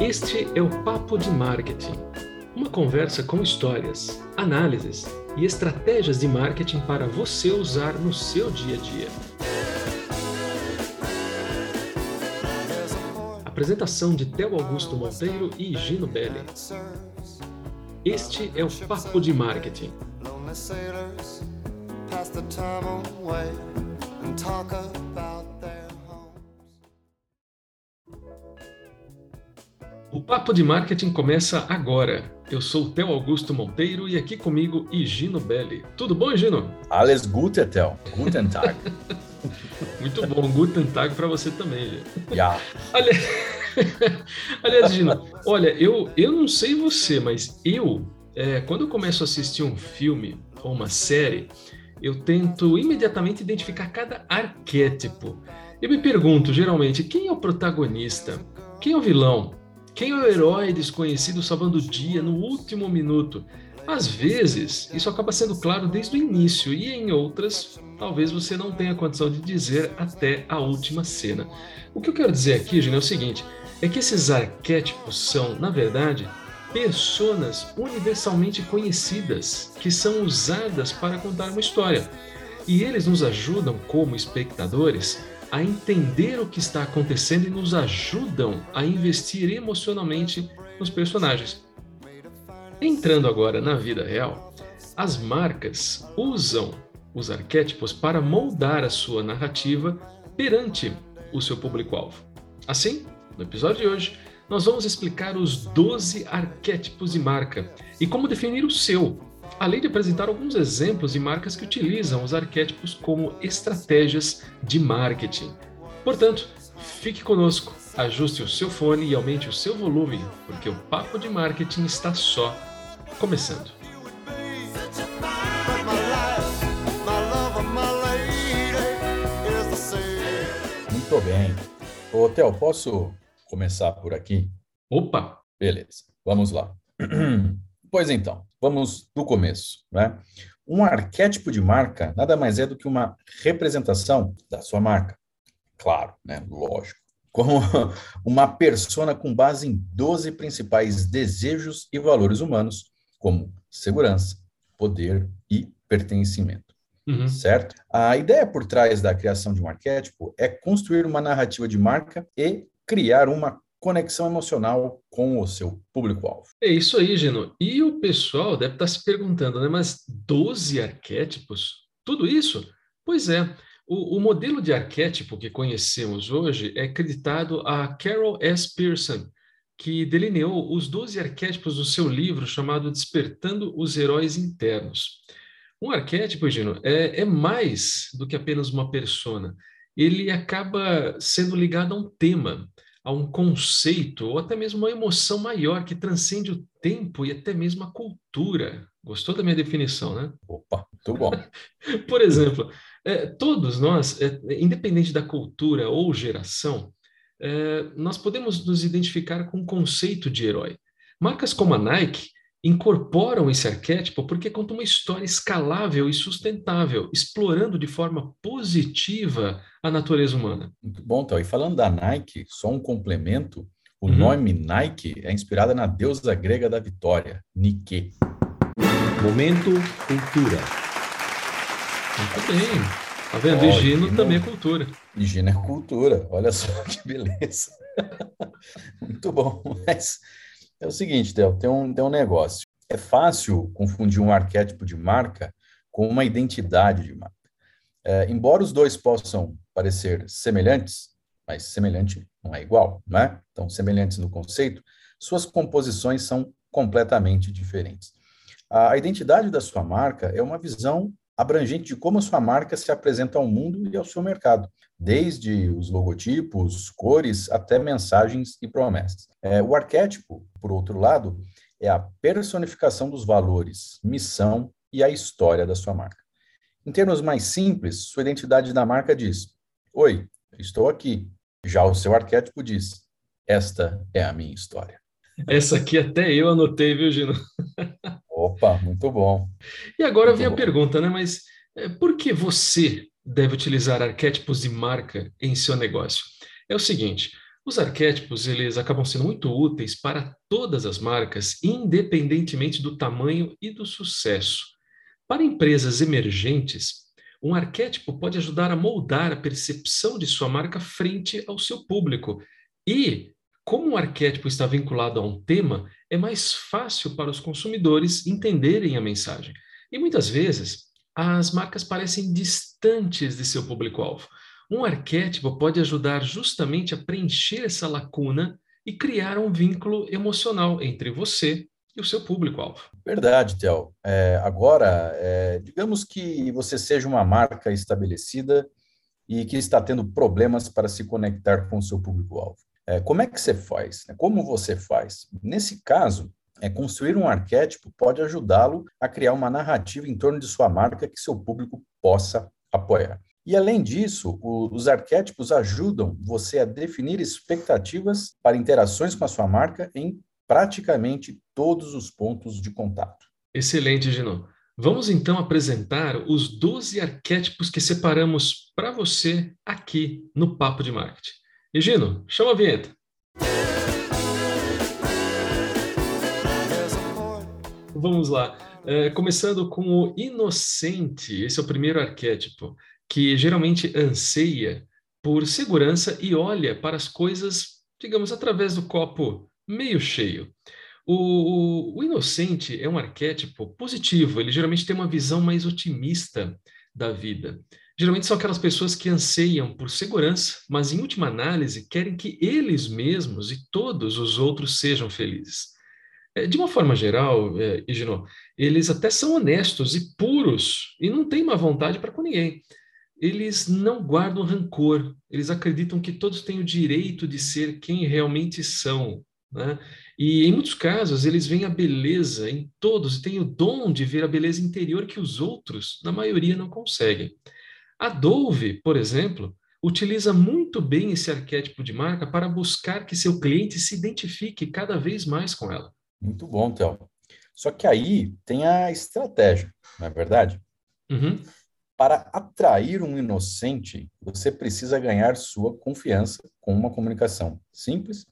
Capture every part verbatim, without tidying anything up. Este é o Papo de Marketing, uma conversa com histórias, análises e estratégias de marketing para você usar no seu dia a dia. Apresentação de Theo Augusto Monteiro e Gino Belli. Este é o Papo de Marketing. O Papo de Marketing começa agora. Eu sou o Theo Augusto Monteiro e aqui comigo e Gino Belli. Tudo bom, Gino? Alles Gute, Theo. Guten Tag. Muito bom. Guten Tag para você também, Gino. Yeah. Aliás, aliás, Gino, olha, eu, eu não sei você, mas eu, é, quando eu começo a assistir um filme ou uma série, eu tento imediatamente identificar cada arquétipo. Eu me pergunto, geralmente, quem é o protagonista? Quem é o vilão? Quem é o herói desconhecido salvando o dia no último minuto? Às vezes, isso acaba sendo claro desde o início e em outras, talvez você não tenha condição de dizer até a última cena. O que eu quero dizer aqui, Gina, é o seguinte, é que esses arquétipos são, na verdade, personas universalmente conhecidas que são usadas para contar uma história. E eles nos ajudam, como espectadores, a entender o que está acontecendo e nos ajudam a investir emocionalmente nos personagens. Entrando agora na vida real, as marcas usam os arquétipos para moldar a sua narrativa perante o seu público-alvo. Assim, no episódio de hoje, nós vamos explicar os doze arquétipos de marca e como definir o seu, além de apresentar alguns exemplos de marcas que utilizam os arquétipos como estratégias de marketing. Portanto, fique conosco, ajuste o seu fone e aumente o seu volume, porque o Papo de Marketing está só começando. Muito bem. Ô, Theo, posso começar por aqui? Opa! Beleza, vamos lá. Pois então, vamos do começo, né? Um arquétipo de marca nada mais é do que uma representação da sua marca. Claro, né? Lógico. Como uma persona com base em doze principais desejos e valores humanos, como segurança, poder e pertencimento. Uhum. Certo? A ideia por trás da criação de um arquétipo é construir uma narrativa de marca e criar uma conexão emocional com o seu público-alvo. É isso aí, Gino. E o pessoal deve estar se perguntando, né? Mas doze arquétipos? Tudo isso? Pois é. O, o modelo de arquétipo que conhecemos hoje é creditado a Carol S. Pearson, que delineou os doze arquétipos do seu livro chamado Despertando os Heróis Internos. Um arquétipo, Gino, é, é mais do que apenas uma persona. Ele acaba sendo ligado a um tema, a um conceito ou até mesmo uma emoção maior que transcende o tempo e até mesmo a cultura. Gostou da minha definição, né? Opa, muito bom. Por exemplo, é, todos nós, é, independente da cultura ou geração, é, nós podemos nos identificar com o conceito de herói. Marcas como a Nike incorporam esse arquétipo porque conta uma história escalável e sustentável, explorando de forma positiva a natureza humana. Muito bom, então. E falando da Nike, só um complemento, o uhum. nome Nike é inspirada na deusa grega da vitória, Nike. Momento cultura. Muito bem. Tá vendo? Oh, e Gino, Gino também é cultura. E Gino é cultura. Olha só que beleza. Muito bom, mas... É o seguinte, Theo, tem um, tem um negócio. É fácil confundir um arquétipo de marca com uma identidade de marca. É, embora os dois possam parecer semelhantes, mas semelhante não é igual, não é? Então, semelhantes no conceito, suas composições são completamente diferentes. A identidade da sua marca é uma visão abrangente de como a sua marca se apresenta ao mundo e ao seu mercado, desde os logotipos, cores, até mensagens e promessas. É, o arquétipo, por outro lado, é a personificação dos valores, missão e a história da sua marca. Em termos mais simples, sua identidade da marca diz: "Oi, estou aqui." Já o seu arquétipo diz: "Esta é a minha história." Essa aqui até eu anotei, viu, Gino? Opa, muito bom. E agora muito vem a bom. pergunta, né? Mas é, por que você deve utilizar arquétipos de marca em seu negócio? É o seguinte, Os arquétipos, eles acabam sendo muito úteis para todas as marcas, independentemente do tamanho e do sucesso. Para empresas emergentes, um arquétipo pode ajudar a moldar a percepção de sua marca frente ao seu público. E, como um arquétipo está vinculado a um tema, é mais fácil para os consumidores entenderem a mensagem. E muitas vezes, as marcas parecem distantes de seu público-alvo. Um arquétipo pode ajudar justamente a preencher essa lacuna e criar um vínculo emocional entre você e o seu público-alvo. Verdade, Theo. É, agora, é, digamos que você seja uma marca estabelecida e que está tendo problemas para se conectar com o seu público-alvo. É, como é que você faz? Como você faz? Nesse caso, é, construir um arquétipo pode ajudá-lo a criar uma narrativa em torno de sua marca que seu público possa apoiar. E, além disso, o, os arquétipos ajudam você a definir expectativas para interações com a sua marca em praticamente todos os pontos de contato. Excelente, Gino. Vamos então apresentar os doze arquétipos que separamos para você aqui no Papo de Marketing. E, Gino, chama a vinheta. Vamos lá. É, começando com o inocente. Esse é o primeiro arquétipo, que geralmente anseia por segurança e olha para as coisas, digamos, através do copo meio cheio. O, o, o inocente é um arquétipo positivo, ele geralmente tem uma visão mais otimista da vida. Geralmente são aquelas pessoas que anseiam por segurança, mas em última análise querem que eles mesmos e todos os outros sejam felizes. De uma forma geral, é, Gino, eles até são honestos e puros e não têm má vontade para com ninguém. Eles não guardam rancor, eles acreditam que todos têm o direito de ser quem realmente são, né? E em muitos casos eles veem a beleza em todos e têm o dom de ver a beleza interior que os outros, na maioria, não conseguem. A Dove, por exemplo, utiliza muito bem esse arquétipo de marca para buscar que seu cliente se identifique cada vez mais com ela. Muito bom, Theo. Só que aí tem a estratégia, não é verdade? Uhum. Para atrair um inocente, você precisa ganhar sua confiança com uma comunicação simples,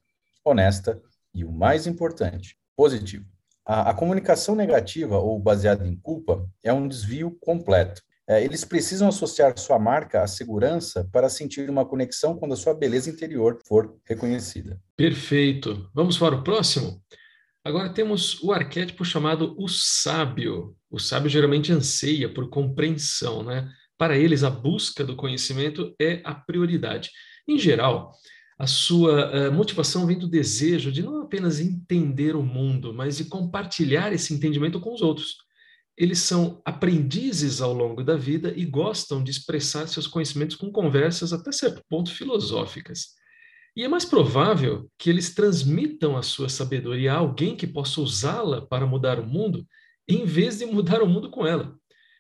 honesta e, o mais importante, positiva. A, a comunicação negativa ou baseada em culpa é um desvio completo. É, eles precisam associar sua marca à segurança para sentir uma conexão quando a sua beleza interior for reconhecida. Perfeito. Vamos para o próximo? Agora temos o arquétipo chamado o sábio. O sábio geralmente anseia por compreensão, né? Para eles, a busca do conhecimento é a prioridade. Em geral, a sua uh, motivação vem do desejo de não apenas entender o mundo, mas de compartilhar esse entendimento com os outros. Eles são aprendizes ao longo da vida e gostam de expressar seus conhecimentos com conversas até certo ponto filosóficas. E é mais provável que eles transmitam a sua sabedoria a alguém que possa usá-la para mudar o mundo, em vez de mudar o mundo com ela.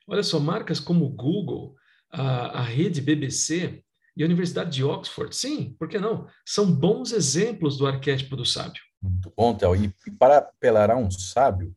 Olha só, marcas como Google, a, a rede B B C e a Universidade de Oxford, sim, por que não? São bons exemplos do arquétipo do sábio. Muito bom, Theo. E para apelar a um sábio,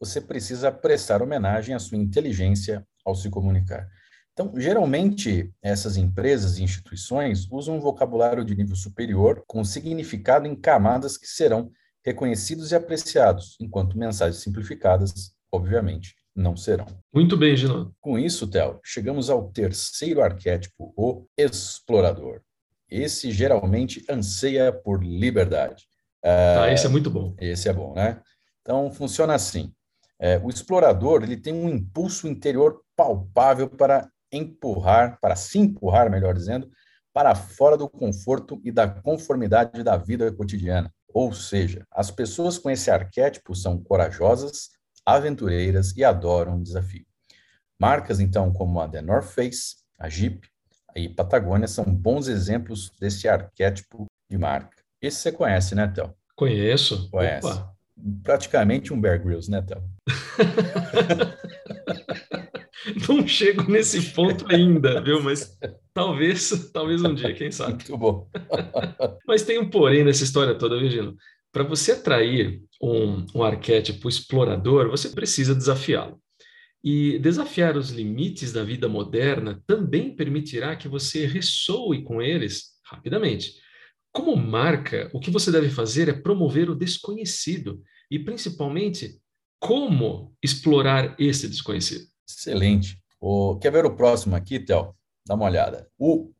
você precisa prestar homenagem à sua inteligência ao se comunicar. Então, geralmente, essas empresas e instituições usam um vocabulário de nível superior com significado em camadas que serão reconhecidos e apreciados, enquanto mensagens simplificadas, obviamente, não serão. Muito bem, Gino. Com isso, Theo, chegamos ao terceiro arquétipo, o explorador. Esse geralmente anseia por liberdade. Tá, é... esse é muito bom. Esse é bom, né? Então, funciona assim. É, o explorador ele tem um impulso interior palpável para empurrar, para se empurrar, melhor dizendo, para fora do conforto e da conformidade da vida cotidiana. Ou seja, as pessoas com esse arquétipo são corajosas, aventureiras e adoram um desafio. Marcas, então, como a The North Face, a Jeep e Patagônia são bons exemplos desse arquétipo de marca. Esse você conhece, né, Theo? Conheço. Conhece. Opa. Praticamente um Bear Grylls, né, Theo? Não chego nesse ponto ainda, viu? Mas talvez, talvez um dia, quem sabe? Muito bom. Mas tem um porém nessa história toda, Virgílio. Para você atrair um, um arquétipo explorador, você precisa desafiá-lo. E desafiar os limites da vida moderna também permitirá que você ressoe com eles rapidamente. Como marca, o que você deve fazer é promover o desconhecido e, principalmente, como explorar esse desconhecido. Excelente. O, quer ver o próximo aqui, Theo? Dá uma olhada. O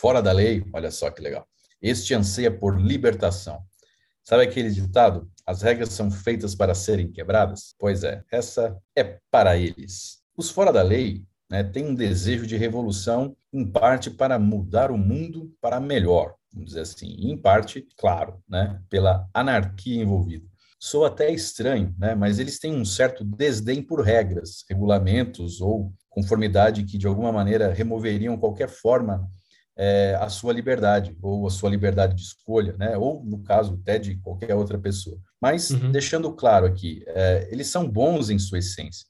Fora da Lei, olha só que legal. Este anseia por libertação. Sabe aquele ditado? As regras são feitas para serem quebradas? Pois é, essa é para eles. Os Fora da Lei, né, têm um desejo de revolução, em parte para mudar o mundo para melhor, vamos dizer assim, em parte, claro, né, pela anarquia envolvida. Soa até estranho, né, mas eles têm um certo desdém por regras, regulamentos ou conformidade que, de alguma maneira, removeriam qualquer forma é, a sua liberdade, ou a sua liberdade de escolha, né, ou, no caso, até de qualquer outra pessoa. Mas, uhum. deixando claro aqui, é, eles são bons em sua essência,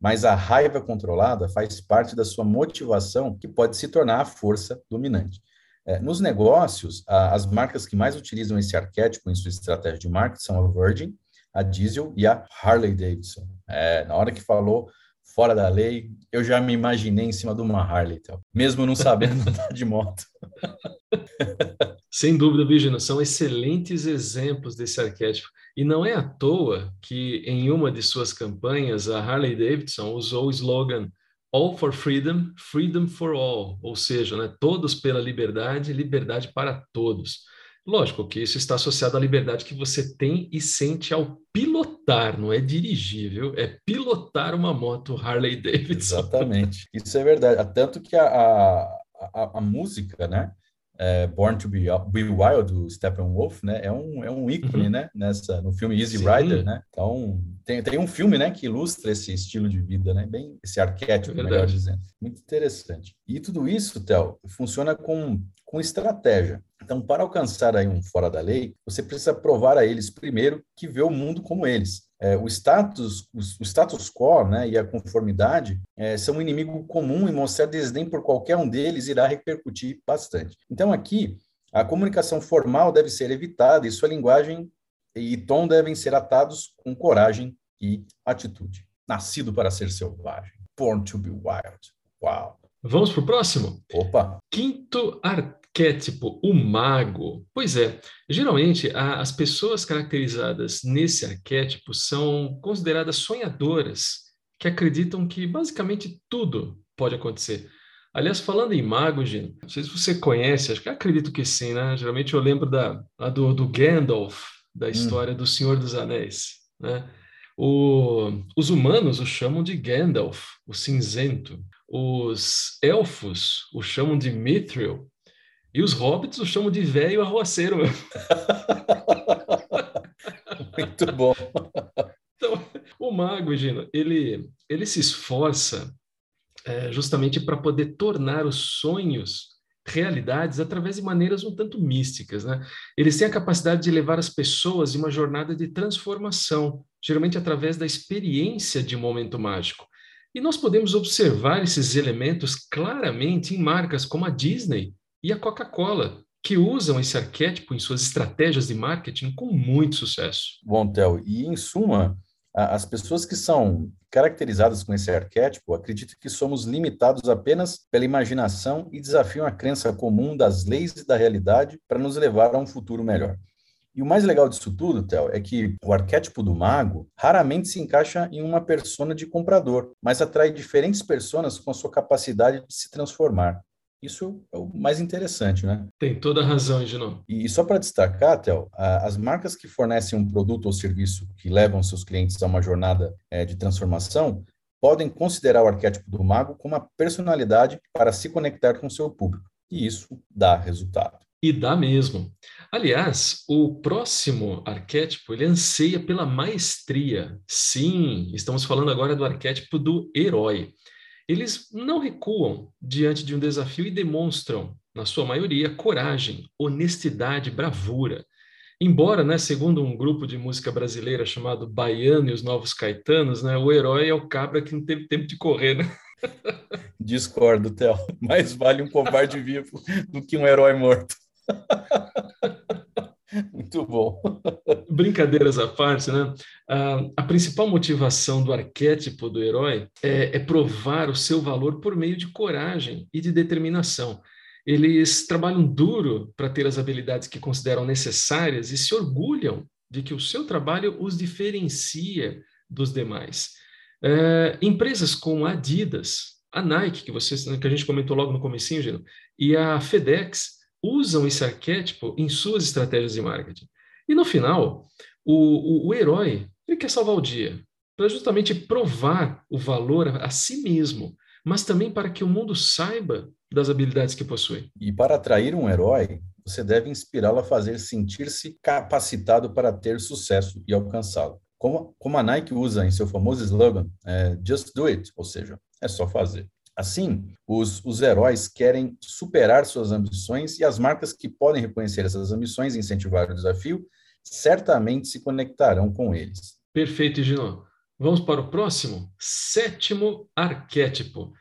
mas a raiva controlada faz parte da sua motivação, que pode se tornar a força dominante. Nos negócios, as marcas que mais utilizam esse arquétipo em sua estratégia de marketing são a Virgin, a Diesel e a Harley Davidson. É, na hora que falou Fora da Lei, eu já me imaginei em cima de uma Harley, então, mesmo não sabendo andar de moto. Sem dúvida, Virgino, são excelentes exemplos desse arquétipo. E não é à toa que em uma de suas campanhas, a Harley Davidson usou o slogan All for Freedom, Freedom for All, ou seja, né, todos pela liberdade, liberdade para todos. Lógico que isso está associado à liberdade que você tem e sente ao pilotar, não é dirigível, é pilotar uma moto Harley Davidson. Exatamente, isso é verdade, tanto que a, a, a, a música, né, é Born to be, be Wild, do Steppenwolf, né, é um, é um ícone, uhum. né, nessa, no filme Easy Sim. Rider, né, então... Tem, tem um filme, né, que ilustra esse estilo de vida, né, bem esse arquétipo, é melhor dizendo. Muito interessante. E tudo isso, Theo, funciona com, com estratégia. Então, para alcançar aí um Fora da Lei, você precisa provar a eles primeiro que vê o mundo como eles. É, o, status, o, o status quo, né, e a conformidade é, são um inimigo comum e mostrar desdém por qualquer um deles irá repercutir bastante. Então, aqui, a comunicação formal deve ser evitada e sua linguagem e tom devem ser atados com coragem e atitude. Nascido para ser selvagem. Born to be wild. Uau. Vamos para o próximo? Opa! Quinto arquétipo, o mago. Pois é, geralmente a, as pessoas caracterizadas nesse arquétipo são consideradas sonhadoras, que acreditam que basicamente tudo pode acontecer. Aliás, falando em mago, Gino, não sei se você conhece, acho que acredito que sim, né? Geralmente eu lembro da, lá do, do Gandalf, da história hum. do Senhor dos Anéis, né? O, os humanos o chamam de Gandalf, o cinzento. Os elfos o chamam de Mithril. E os hobbits o chamam de velho arroaceiro. Muito bom. Então, o mago, Gino, ele, ele se esforça é, justamente para poder tornar os sonhos realidades através de maneiras um tanto místicas, né? Eles têm a capacidade de levar as pessoas em uma jornada de transformação, geralmente através da experiência de um momento mágico. E nós podemos observar esses elementos claramente em marcas como a Disney e a Coca-Cola, que usam esse arquétipo em suas estratégias de marketing com muito sucesso. Bom, Theo, e em suma, as pessoas que são caracterizadas com esse arquétipo acreditam que somos limitados apenas pela imaginação e desafiam a crença comum das leis da realidade para nos levar a um futuro melhor. E o mais legal disso tudo, Theo, é que o arquétipo do mago raramente se encaixa em uma persona de comprador, mas atrai diferentes personas com a sua capacidade de se transformar. Isso é o mais interessante, né? Tem toda a razão, Gino. E só para destacar, Theo, as marcas que fornecem um produto ou serviço que levam seus clientes a uma jornada de transformação podem considerar o arquétipo do mago como uma personalidade para se conectar com seu público. E isso dá resultado. E dá mesmo. Aliás, o próximo arquétipo, ele anseia pela maestria. Sim, estamos falando agora do arquétipo do herói. Eles não recuam diante de um desafio e demonstram, na sua maioria, coragem, honestidade, bravura. Embora, né, segundo um grupo de música brasileira chamado Baiano e os Novos Caetanos, né, o herói é o cabra que não teve tempo de correr, né? Discordo, Theo. Mais vale um covarde vivo do que um herói morto. Muito bom. Brincadeiras à parte, né? Ah, a principal motivação do arquétipo do herói é, é provar o seu valor por meio de coragem e de determinação. eles trabalham duro para ter as habilidades que consideram necessárias e se orgulham de que o seu trabalho os diferencia dos demais. É, empresas como a Adidas, a Nike, que, vocês, que a gente comentou logo no comecinho, Gino, e a FedEx usam esse arquétipo em suas estratégias de marketing. E no final, o, o, o herói, ele quer salvar o dia, para justamente provar o valor a, a si mesmo, mas também para que o mundo saiba das habilidades que possui. E para atrair um herói, você deve inspirá-lo a fazer sentir-se capacitado para ter sucesso e alcançá-lo. Como, como a Nike usa em seu famoso slogan, é, Just Do It, ou seja, é só fazer. Assim, os, os heróis querem superar suas ambições e as marcas que podem reconhecer essas ambições e incentivar o desafio certamente se conectarão com eles. Perfeito, Gino. Vamos para o próximo? Sétimo arquétipo.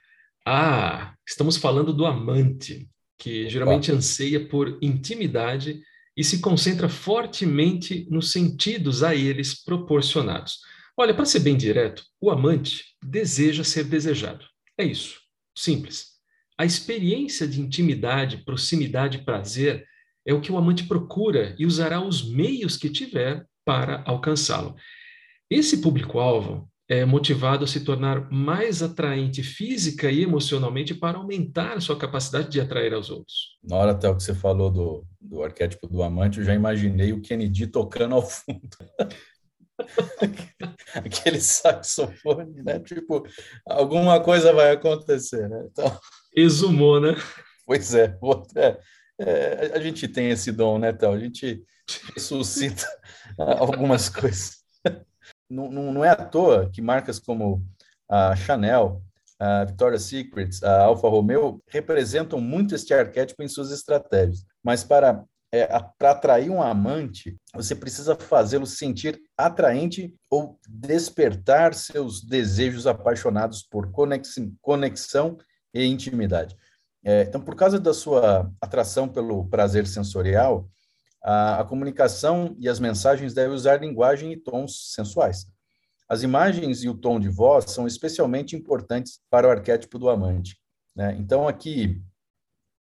Ah, estamos falando do amante, que geralmente anseia por intimidade e se concentra fortemente nos sentidos a eles proporcionados. Olha, para ser bem direto, o amante deseja ser desejado. É isso. Simples. A experiência de intimidade, proximidade e prazer é o que o amante procura e usará os meios que tiver para alcançá-lo. Esse público-alvo é motivado a se tornar mais atraente física e emocionalmente para aumentar sua capacidade de atrair aos outros. Na hora até o que você falou do, do arquétipo do amante, eu já imaginei o Kennedy tocando ao fundo. Aquele saxofone, né? Tipo, alguma coisa vai acontecer, né? Então... Exumou, né? Pois é, é, é, a gente tem esse dom, né, Théo? A gente ressuscita algumas coisas. Não, não, não é à toa que marcas como a Chanel, a Victoria's Secret, a Alfa Romeo representam muito este arquétipo em suas estratégias, mas para... É, para atrair um amante, você precisa fazê-lo sentir atraente ou despertar seus desejos apaixonados por conexão, conexão e intimidade. É, então, por causa da sua atração pelo prazer sensorial, a, a comunicação e as mensagens devem usar linguagem e tons sensuais. As imagens e o tom de voz são especialmente importantes para o arquétipo do amante, né? Então, aqui,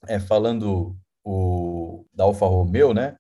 é, falando... O, da Alfa Romeo, né?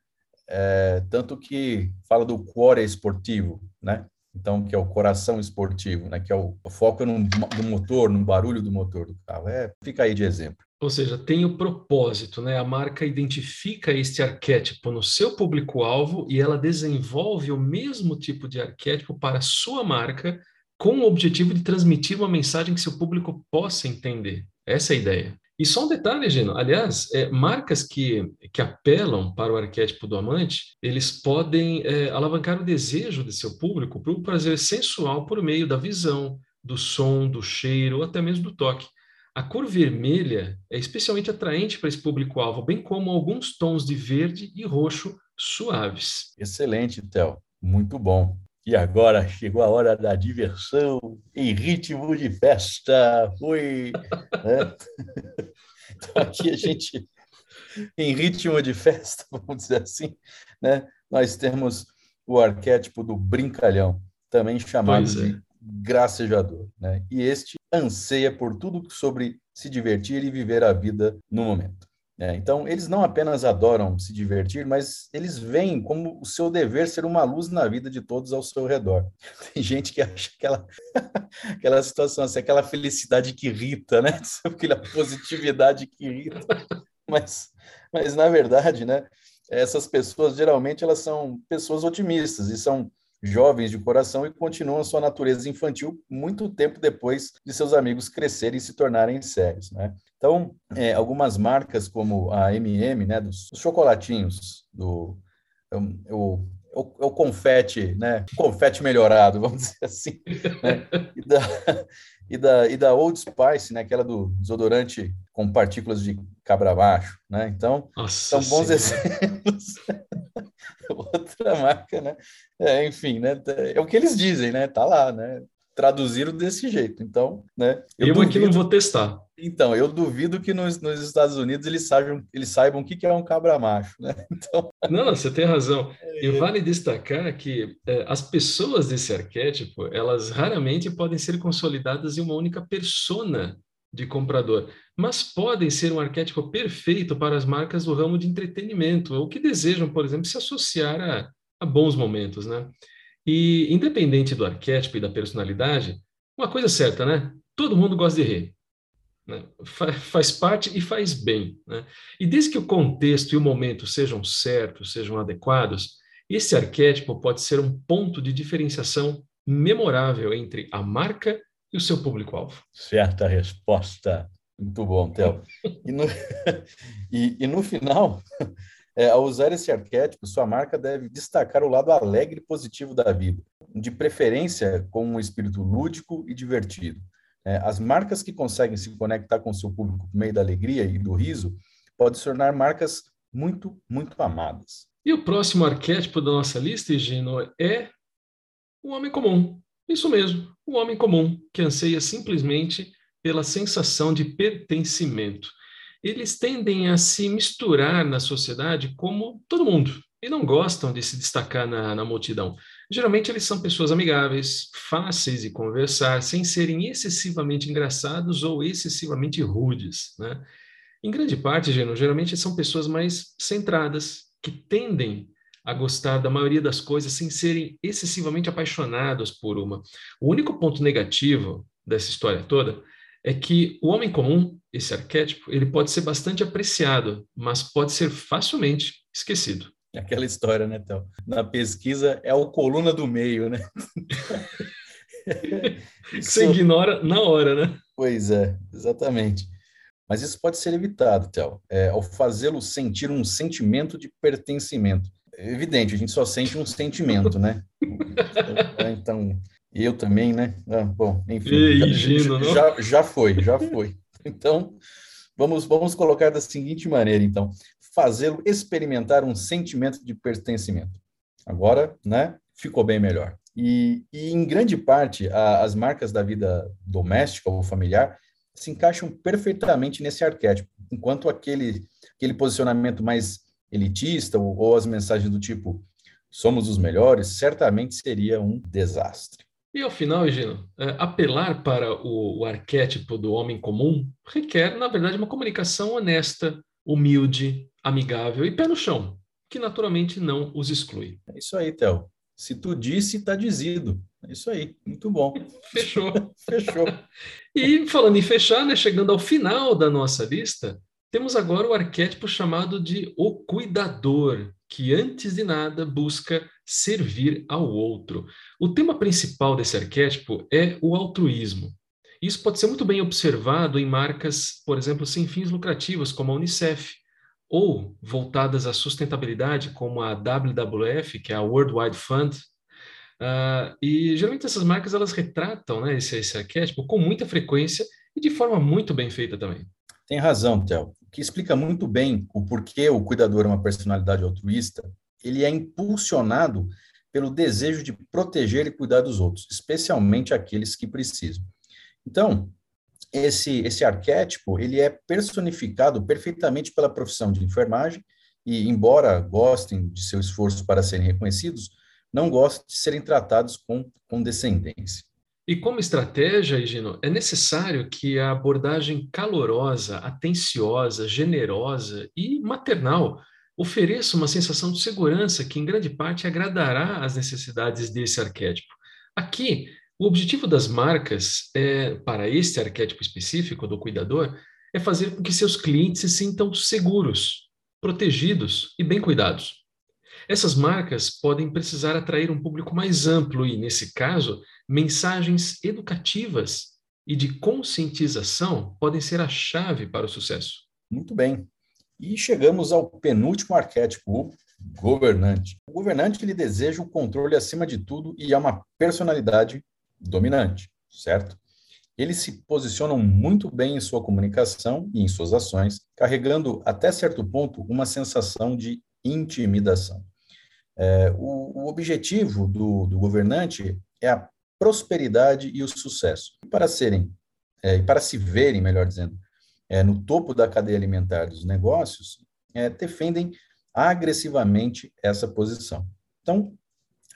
É, tanto que fala do cuore esportivo, né? Então, que é o coração esportivo, né? Que é o, o foco no, no motor, no barulho do motor do carro. É, fica aí de exemplo. Ou seja, tem o propósito, né? A marca identifica este arquétipo no seu público-alvo e ela desenvolve o mesmo tipo de arquétipo para a sua marca com o objetivo de transmitir uma mensagem que seu público possa entender. Essa é a ideia. E só um detalhe, Gino, aliás, é, marcas que, que apelam para o arquétipo do amante, eles podem é, alavancar o desejo de seu público para o prazer sensual por meio da visão, do som, do cheiro ou até mesmo do toque. A cor vermelha é especialmente atraente para esse público-alvo, bem como alguns tons de verde e roxo suaves. Excelente, Theo. Muito bom. E agora chegou a hora da diversão em ritmo de festa. Foi! Né? Então, aqui a gente, em ritmo de festa, vamos dizer assim, né? Nós temos o arquétipo do brincalhão, também chamado é. de gracejador, né? E este anseia por tudo sobre se divertir e viver a vida no momento. É, então, eles não apenas adoram se divertir, mas eles veem como o seu dever ser uma luz na vida de todos ao seu redor. Tem gente que acha aquela, aquela situação assim, aquela felicidade que irrita, né? Aquela positividade que irrita. Mas, mas na verdade, né, essas pessoas, geralmente, elas são pessoas otimistas e são jovens de coração e continuam sua natureza infantil muito tempo depois de seus amigos crescerem e se tornarem sérios, né? Então, é, algumas marcas como a M e M, né, dos, dos chocolatinhos, do o, o, o confete, né, confete melhorado, vamos dizer assim, né, e, da, e, da, e da Old Spice, né, aquela do desodorante com partículas de cabra macho, né? Então, Nossa são bons senhora. exemplos. Outra marca, né? É, enfim, né? É o que eles dizem, né? Tá lá, né? Traduziram desse jeito, então, né? Eu, eu duvido... aqui não vou testar. Então, eu duvido que nos, nos Estados Unidos eles saibam, eles saibam o que, que é um cabra macho, né? Então... Não, você tem razão. E vale destacar que é, as pessoas desse arquétipo, elas raramente podem ser consolidadas em uma única persona de comprador, mas podem ser um arquétipo perfeito para as marcas do ramo de entretenimento, ou que desejam, por exemplo, se associar a, a bons momentos, né? E independente do arquétipo e da personalidade, uma coisa é certa, né? Todo mundo gosta de rir, né? Fa- faz parte e faz bem, né? E desde que o contexto e o momento sejam certos, sejam adequados, esse arquétipo pode ser um ponto de diferenciação memorável entre a marca e o seu público-alvo. Certa resposta. Muito bom, Theo. E no, e, e no final, é, ao usar esse arquétipo, sua marca deve destacar o lado alegre e positivo da vida, de preferência com um espírito lúdico e divertido. É, as marcas que conseguem se conectar com seu público por meio da alegria e do riso podem se tornar marcas muito, muito amadas. E o próximo arquétipo da nossa lista, Gino, é o homem comum. Isso mesmo, o homem comum, que anseia simplesmente pela sensação de pertencimento. Eles tendem a se misturar na sociedade como todo mundo e não gostam de se destacar na, na multidão. Geralmente eles são pessoas amigáveis, fáceis de conversar, sem serem excessivamente engraçados ou excessivamente rudes, né? Em grande parte, Gino, geralmente são pessoas mais centradas, que tendem a gostar da maioria das coisas sem serem excessivamente apaixonados por uma. O único ponto negativo dessa história toda é que o homem comum, esse arquétipo, ele pode ser bastante apreciado, mas pode ser facilmente esquecido. Aquela história, né, Théo? Na pesquisa é o coluna do meio, né? Você ignora na hora, né? Pois é, exatamente. Mas isso pode ser evitado, Theo, é, ao fazê-lo sentir um sentimento de pertencimento. É evidente, a gente só sente um sentimento, né? Então, eu também, né? Ah, bom, enfim, Ei, Gino, já, já, já foi, já foi. Então, vamos, vamos colocar da seguinte maneira, então. Fazê-lo experimentar um sentimento de pertencimento. Agora, né? Ficou bem melhor. E, e em grande parte, a, as marcas da vida doméstica ou familiar se encaixam perfeitamente nesse arquétipo, enquanto aquele, aquele posicionamento mais elitista ou, ou as mensagens do tipo somos os melhores, certamente seria um desastre. E ao final, Gino, é, apelar para o, o arquétipo do homem comum requer, na verdade, uma comunicação honesta, humilde, amigável e pé no chão, que naturalmente não os exclui. É isso aí, Theo. Se tu disse, tá dizido. É isso aí, muito bom. Fechou. Fechou. E falando em fechar, né, chegando ao final da nossa lista, temos agora o arquétipo chamado de o cuidador, que antes de nada busca servir ao outro. O tema principal desse arquétipo é o altruísmo. Isso pode ser muito bem observado em marcas, por exemplo, sem fins lucrativos, como a Unicef, ou voltadas à sustentabilidade, como a W W F, que é a World Wide Fund. Uh, e geralmente essas marcas elas retratam, né, esse, esse arquétipo com muita frequência e de forma muito bem feita também. Tem razão, Theo, que explica muito bem o porquê o cuidador é uma personalidade altruísta. Ele é impulsionado pelo desejo de proteger e cuidar dos outros, especialmente aqueles que precisam. Então, esse, esse arquétipo ele é personificado perfeitamente pela profissão de enfermagem e, embora gostem de seu esforço para serem reconhecidos, não gostam de serem tratados com condescendência. E como estratégia, Gino, é necessário que a abordagem calorosa, atenciosa, generosa e maternal ofereça uma sensação de segurança que, em grande parte, agradará às necessidades desse arquétipo. Aqui, o objetivo das marcas é, para este arquétipo específico do cuidador é fazer com que seus clientes se sintam seguros, protegidos e bem cuidados. Essas marcas podem precisar atrair um público mais amplo e, nesse caso, mensagens educativas e de conscientização podem ser a chave para o sucesso. Muito bem. E chegamos ao penúltimo arquétipo, o governante. O governante ele deseja o controle acima de tudo e é uma personalidade dominante, certo? Eles se posicionam muito bem em sua comunicação e em suas ações, carregando até certo ponto uma sensação de intimidação. É, o, o objetivo do, do governante é a prosperidade e o sucesso. E para serem, é, para se verem, melhor dizendo, é, no topo da cadeia alimentar dos negócios, é, defendem agressivamente essa posição. Então,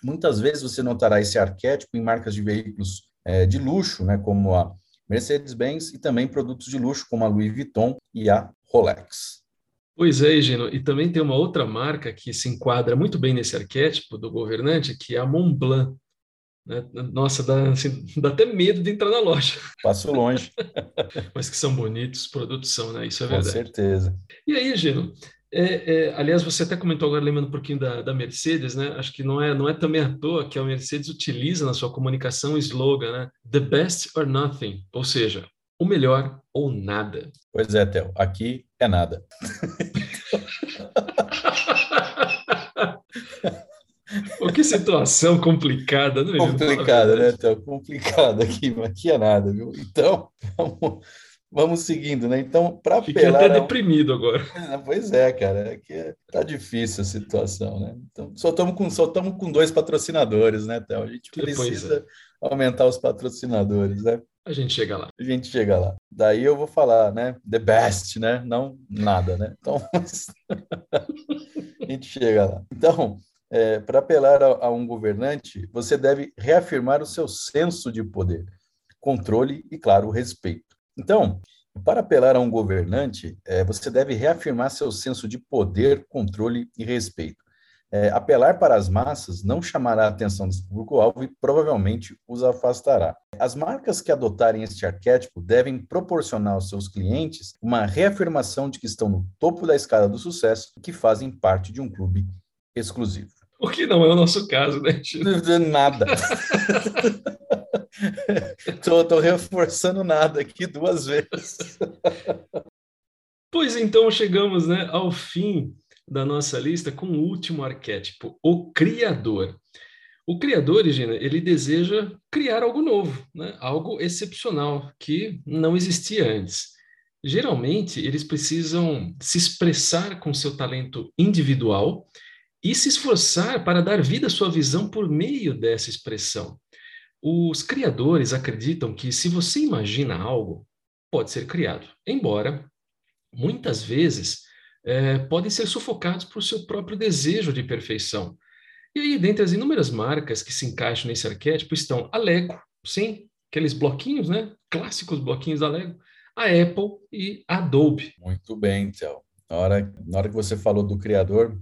muitas vezes você notará esse arquétipo em marcas de veículos é, de luxo, né, como a Mercedes-Benz e também produtos de luxo como a Louis Vuitton e a Rolex. Pois é, Gino, e também tem uma outra marca que se enquadra muito bem nesse arquétipo do governante, que é a Montblanc. Nossa, dá, assim, dá até medo de entrar na loja. Passo longe. Mas que são bonitos, os produtos são, né? Isso é verdade. Com certeza. E aí, Gino, é, é, aliás, você até comentou agora, lembrando um pouquinho da, da Mercedes, né? Acho que não é, não é também à toa que a Mercedes utiliza na sua comunicação o slogan, né? The best or nothing, ou seja, o melhor ou nada. Pois é, Theo, aqui é nada. Oh, que situação complicada, não é? Complicada, né, Theo? Complicada aqui, mas aqui é nada, viu? Então, vamos, vamos seguindo, né? Então, para apelar... Fiquei até a... deprimido agora. É, pois é, cara, aqui é... tá difícil a situação, né? Então, só estamos com, só estamos com dois patrocinadores, né, Theo? A gente precisa é. aumentar os patrocinadores, né? A gente chega lá. A gente chega lá. Daí eu vou falar, né? The best, né? Não nada, né? Então, a gente chega lá. Então, é, para apelar a, a um governante, você deve reafirmar o seu senso de poder, controle e, claro, respeito. Então, para apelar a um governante, é, você deve reafirmar seu senso de poder, controle e respeito. É, apelar para as massas não chamará a atenção desse público-alvo e provavelmente os afastará. As marcas que adotarem este arquétipo devem proporcionar aos seus clientes uma reafirmação de que estão no topo da escada do sucesso e que fazem parte de um clube exclusivo. O que não é o nosso caso, né, Gino? Nada. Estou reforçando nada aqui duas vezes. Pois então chegamos, né, ao fim da nossa lista com o último arquétipo, o criador. O criador, Regina, ele deseja criar algo novo, né? Algo excepcional, que não existia antes. Geralmente, eles precisam se expressar com seu talento individual e se esforçar para dar vida à sua visão por meio dessa expressão. Os criadores acreditam que se você imagina algo, pode ser criado, embora muitas vezes É, podem ser sufocados por seu próprio desejo de perfeição. E aí, dentre as inúmeras marcas que se encaixam nesse arquétipo, estão a Lego, sim, aqueles bloquinhos, né? Clássicos bloquinhos da Lego, a Apple e a Adobe. Muito bem, Theo. Na hora, na hora que você falou do criador,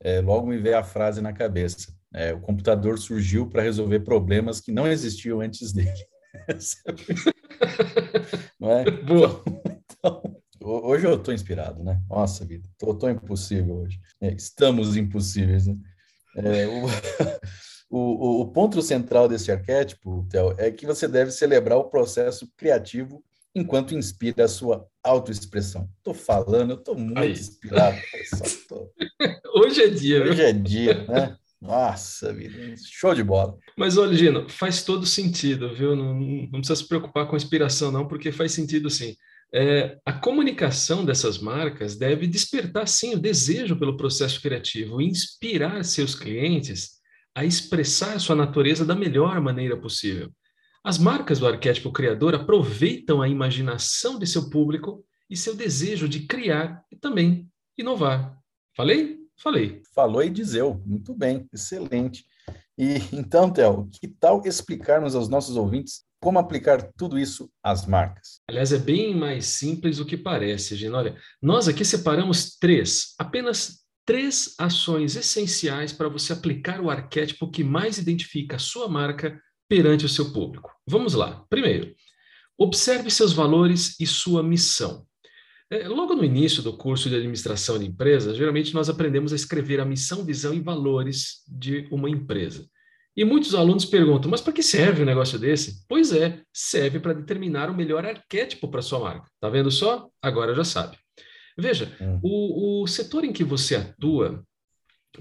é, logo me veio a frase na cabeça. É, o computador surgiu para resolver problemas que não existiam antes dele. Não é? Boa. Então... Hoje eu estou inspirado, né? Nossa vida, estou impossível hoje. É, estamos impossíveis, né? É, o, o, o ponto central desse arquétipo, Theo, é que você deve celebrar o processo criativo enquanto inspira a sua autoexpressão. Estou falando, estou muito Aí. inspirado. Pessoal, tô... Hoje é dia. Hoje é dia, né? Nossa vida, show de bola. Mas olha, Gino, faz todo sentido, viu? Não, não precisa se preocupar com a inspiração, não, porque faz sentido sim. É, a comunicação dessas marcas deve despertar, sim, o desejo pelo processo criativo e inspirar seus clientes a expressar sua natureza da melhor maneira possível. As marcas do arquétipo criador aproveitam a imaginação de seu público e seu desejo de criar e também inovar. Falei? Falei. Falou e dizeu. Muito bem, excelente. E então, Theo, que tal explicarmos aos nossos ouvintes como aplicar tudo isso às marcas? Aliás, é bem mais simples do que parece, Gino. Olha, nós aqui separamos três, apenas três ações essenciais para você aplicar o arquétipo que mais identifica a sua marca perante o seu público. Vamos lá. Primeiro, observe seus valores e sua missão. É, logo no início do curso de administração de empresas, geralmente nós aprendemos a escrever a missão, visão e valores de uma empresa. E muitos alunos perguntam, mas para que serve um negócio desse? Pois é, serve para determinar o melhor arquétipo para sua marca. Tá vendo só? Agora já sabe. Veja, hum. o, o setor em que você atua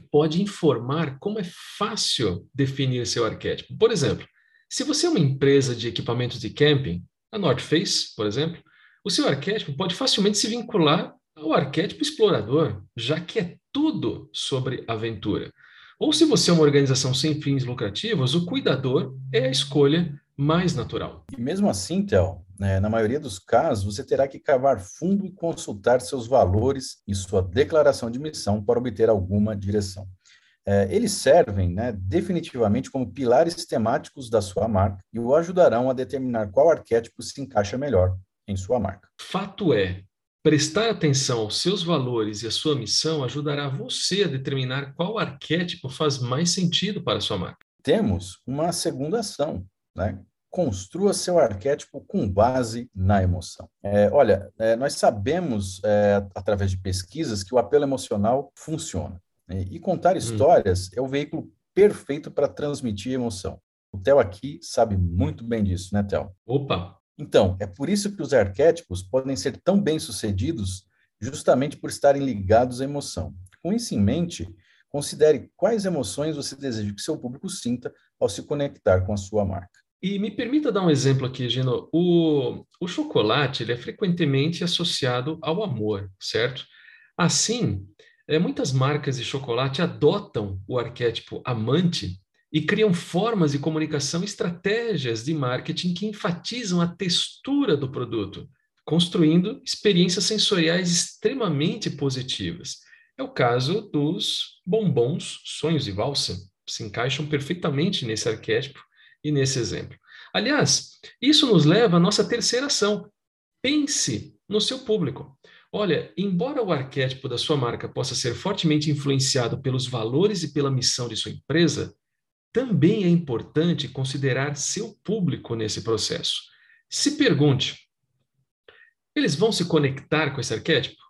pode informar como é fácil definir seu arquétipo. Por exemplo, se você é uma empresa de equipamentos de camping, a North Face, por exemplo, o seu arquétipo pode facilmente se vincular ao arquétipo explorador, já que é tudo sobre aventura. Ou se você é uma organização sem fins lucrativos, o cuidador é a escolha mais natural. E mesmo assim, Theo, né, na maioria dos casos, você terá que cavar fundo e consultar seus valores e sua declaração de missão para obter alguma direção. eh, eles servem, né, definitivamente como pilares temáticos da sua marca e o ajudarão a determinar qual arquétipo se encaixa melhor em sua marca. Fato é, prestar atenção aos seus valores e à sua missão ajudará você a determinar qual arquétipo faz mais sentido para a sua marca. Temos uma segunda ação, né? Construa seu arquétipo com base na emoção. É, olha, é, nós sabemos, é, através de pesquisas, que o apelo emocional funciona, né? E contar histórias hum. é o veículo perfeito para transmitir emoção. O Theo aqui sabe muito bem disso, né, Theo? Opa! Então, é por isso que os arquétipos podem ser tão bem-sucedidos justamente por estarem ligados à emoção. Com isso em mente, considere quais emoções você deseja que seu público sinta ao se conectar com a sua marca. E me permita dar um exemplo aqui, Gino. O, o chocolate ele é frequentemente associado ao amor, certo? Assim, é, muitas marcas de chocolate adotam o arquétipo amante e criam formas de comunicação e estratégias de marketing que enfatizam a textura do produto, construindo experiências sensoriais extremamente positivas. É o caso dos bombons Sonhos de Valsa, se encaixam perfeitamente nesse arquétipo e nesse exemplo. Aliás, isso nos leva à nossa terceira ação. Pense no seu público. Olha, embora o arquétipo da sua marca possa ser fortemente influenciado pelos valores e pela missão de sua empresa, também é importante considerar seu público nesse processo. Se pergunte, eles vão se conectar com esse arquétipo?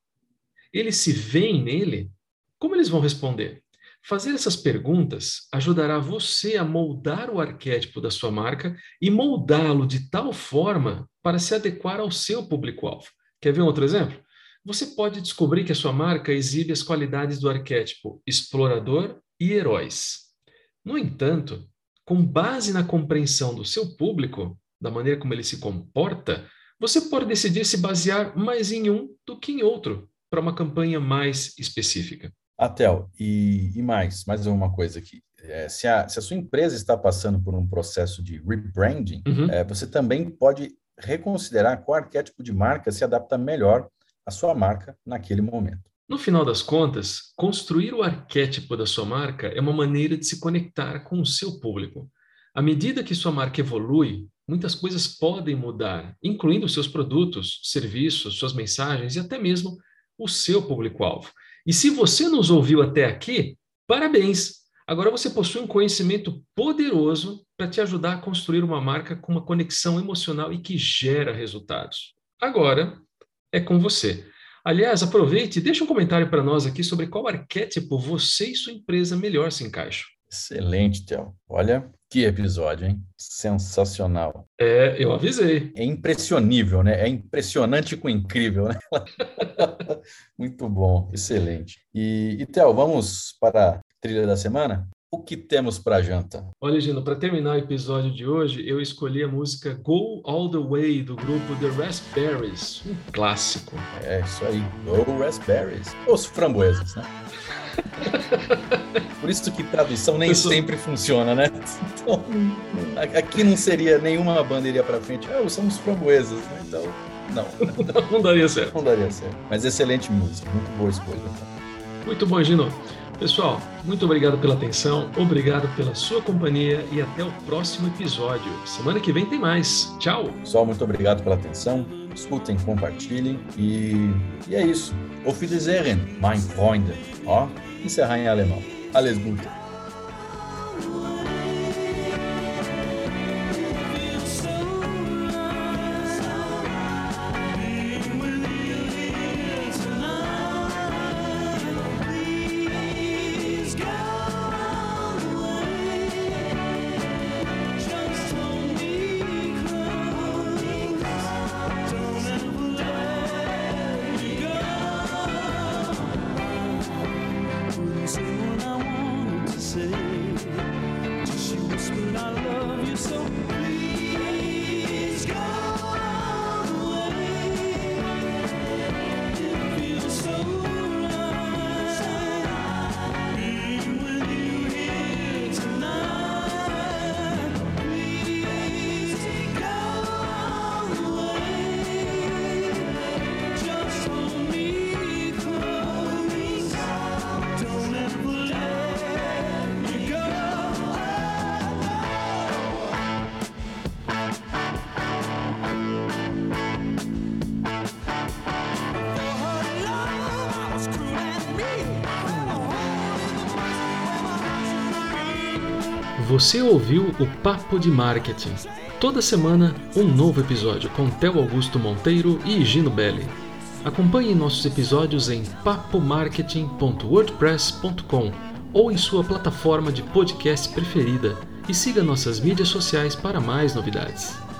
Eles se veem nele? Como eles vão responder? Fazer essas perguntas ajudará você a moldar o arquétipo da sua marca e moldá-lo de tal forma para se adequar ao seu público-alvo. Quer ver um outro exemplo? Você pode descobrir que a sua marca exibe as qualidades do arquétipo explorador e heróis. No entanto, com base na compreensão do seu público, da maneira como ele se comporta, você pode decidir se basear mais em um do que em outro para uma campanha mais específica. Ah, Theo, e, e mais, mais uma coisa aqui. É, se, a, se a sua empresa está passando por um processo de rebranding, uhum. é, você também pode reconsiderar qual arquétipo de marca se adapta melhor à sua marca naquele momento. No final das contas, construir o arquétipo da sua marca é uma maneira de se conectar com o seu público. À medida que sua marca evolui, muitas coisas podem mudar, incluindo seus produtos, serviços, suas mensagens e até mesmo o seu público-alvo. E se você nos ouviu até aqui, parabéns! Agora você possui um conhecimento poderoso para te ajudar a construir uma marca com uma conexão emocional e que gera resultados. Agora é com você. Aliás, aproveite e deixa um comentário para nós aqui sobre qual arquétipo você e sua empresa melhor se encaixam. Excelente, Theo. Olha, que episódio, hein? Sensacional. É, eu avisei. É impressionível, né? É impressionante com incrível, né? Muito bom, excelente. E, e Theo, vamos para a trilha da semana? O que temos para janta? Olha, Gino, para terminar o episódio de hoje, eu escolhi a música Go All The Way, do grupo The Raspberries, um clássico. É, isso aí, Go Raspberries, os framboesas, né? Por isso que tradução nem sou... sempre funciona, né? Então, aqui não seria nenhuma banda iria para frente, ah, são os framboesas, né? Então, não. Não, não daria certo. Não daria certo, mas excelente música, muito boa escolha. Muito bom, Gino. Pessoal, muito obrigado pela atenção, obrigado pela sua companhia e até o próximo episódio. Semana que vem tem mais. Tchau! Pessoal, muito obrigado pela atenção. Escutem, compartilhem e, e é isso. Auf Wiedersehen, mein Freunde. Ó, encerrar em alemão. Alles Gute! Você ouviu o Papo de Marketing. Toda semana, um novo episódio com Theo Augusto Monteiro e Gino Belli. Acompanhe nossos episódios em papo marketing ponto wordpress ponto com ou em sua plataforma de podcast preferida e siga nossas mídias sociais para mais novidades.